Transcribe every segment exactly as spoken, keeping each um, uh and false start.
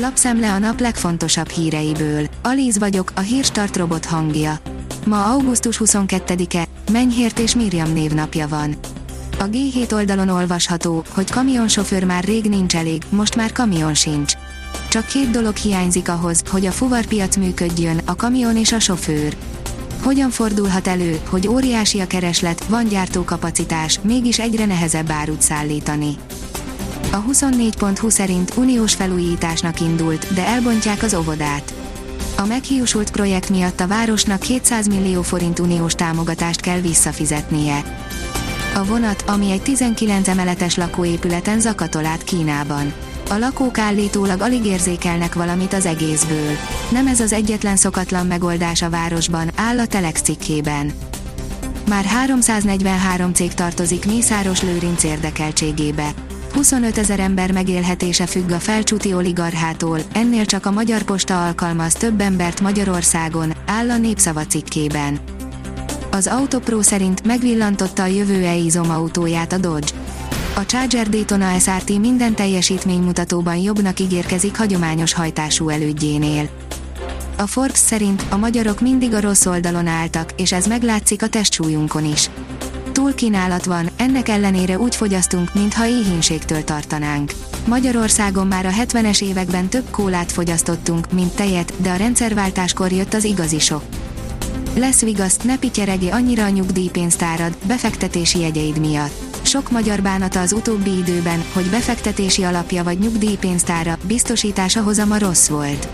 Lapszem le a nap legfontosabb híreiből. Alíz vagyok, a Hírstart robot hangja. Ma augusztus huszonkettedike, Menyhért és Mirjam névnapja van. A gé hét oldalon olvasható, hogy kamionsofőr már rég nincs elég, most már kamion sincs. Csak két dolog hiányzik ahhoz, hogy a fuvarpiac működjön, a kamion és a sofőr. Hogyan fordulhat elő, hogy óriási a kereslet, van gyártókapacitás, mégis egyre nehezebb árut szállítani. A huszonnégy pont hu szerint uniós felújításnak indult, de elbontják az óvodát. A meghiúsult projekt miatt a városnak kétszáz millió forint uniós támogatást kell visszafizetnie. A vonat, ami egy tizenkilenc emeletes lakóépületen zakatol át Kínában. A lakók állítólag alig érzékelnek valamit az egészből. Nem ez az egyetlen szokatlan megoldás a városban, áll a Telex cikkében. Már háromszáznegyvenhárom cég tartozik Mészáros Lőrinc érdekeltségébe. huszonötezer ember megélhetése függ a felcsúti oligarchától, ennél csak a Magyar Posta alkalmaz több embert Magyarországon, áll a Népszava cikkében. Az AutoPro szerint megvillantotta a jövő e-izom autóját a Dodge. A Charger Daytona es er té minden teljesítménymutatóban jobbnak ígérkezik hagyományos hajtású elődjénél. A Forbes szerint a magyarok mindig a rossz oldalon álltak, és ez meglátszik a testsúlyunkon is. Túl kínálat van, ennek ellenére úgy fogyasztunk, mintha éhínségtől tartanánk. Magyarországon már a hetvenes években több kólát fogyasztottunk, mint tejet, de a rendszerváltáskor jött az igazi sok. Lesz vigaszt, ne pityeregi annyira a nyugdíjpénztárad, befektetési jegyeid miatt. Sok magyar bánata az utóbbi időben, hogy befektetési alapja vagy nyugdíjpénztára, biztosítása hozama rossz volt.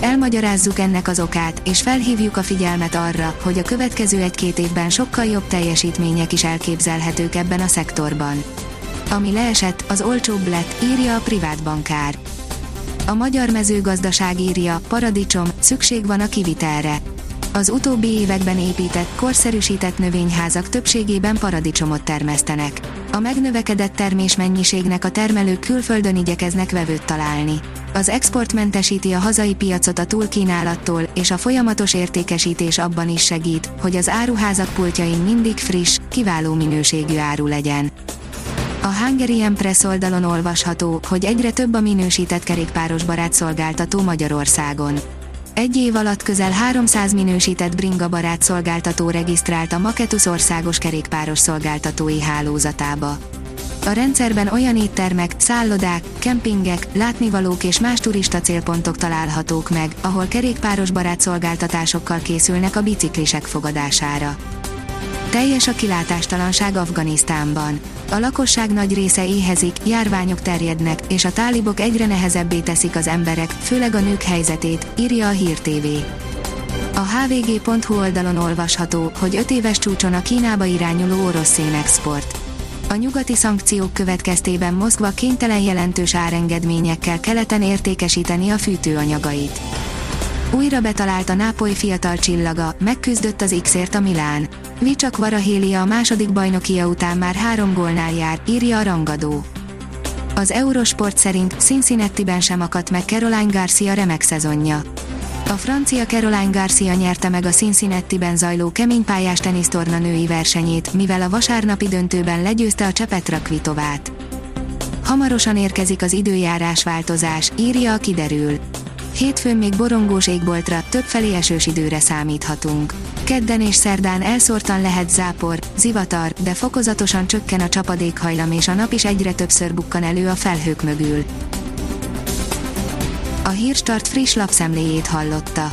Elmagyarázzuk ennek az okát, és felhívjuk a figyelmet arra, hogy a következő egy-két évben sokkal jobb teljesítmények is elképzelhetők ebben a szektorban. Ami leesett, az olcsóbb lett, írja a privát bankár. A magyar mezőgazdaság írja, paradicsom, szükség van a kivitelre. Az utóbbi években épített, korszerűsített növényházak többségében paradicsomot termesztenek. A megnövekedett termésmennyiségnek a termelők külföldön igyekeznek vevőt találni. Az export mentesíti a hazai piacot a túlkínálattól, és a folyamatos értékesítés abban is segít, hogy az áruházak pultjain mindig friss, kiváló minőségű áru legyen. A hungary Empress oldalon olvasható, hogy egyre több a minősített kerékpáros barát szolgáltató Magyarországon. Egy év alatt közel háromszáz minősített Bringabarát szolgáltató regisztrált a Maketus országos kerékpáros szolgáltatói hálózatába. A rendszerben olyan éttermek, szállodák, kempingek, látnivalók és más turista célpontok találhatók meg, ahol kerékpáros barát szolgáltatásokkal készülnek a biciklisek fogadására. Teljes a kilátástalanság Afganisztánban. A lakosság nagy része éhezik, járványok terjednek, és a tálibok egyre nehezebbé teszik az emberek, főleg a nők helyzetét, írja a Hír té vé. A hvg pont hu oldalon olvasható, hogy öt éves csúcson a Kínába irányuló orosz szénexport. A nyugati szankciók következtében Moszkva kénytelen jelentős árengedményekkel keleten értékesíteni a fűtőanyagait. Újra betalált a Nápoly fiatal csillaga, megküzdött az Xért a Milán. Vicsak Varahéli a második bajnokia után már három gólnál jár, írja a rangadó. Az Eurosport szerint Cincinnatiben sem akadt meg Caroline Garcia remek szezonja. A francia Caroline Garcia nyerte meg a Cincinnatiben zajló keménypályás tenisztorna női versenyét, mivel a vasárnapi döntőben legyőzte a Csepetra Kvitovát. Hamarosan érkezik az időjárás változás, írja a Kiderül. Hétfőn még borongós égboltra, többfelé esős időre számíthatunk. Kedden és szerdán elszórtan lehet zápor, zivatar, de fokozatosan csökken a csapadékhajlam és a nap is egyre többször bukkan elő a felhők mögül. A Hírstart friss lapszemléjét hallotta.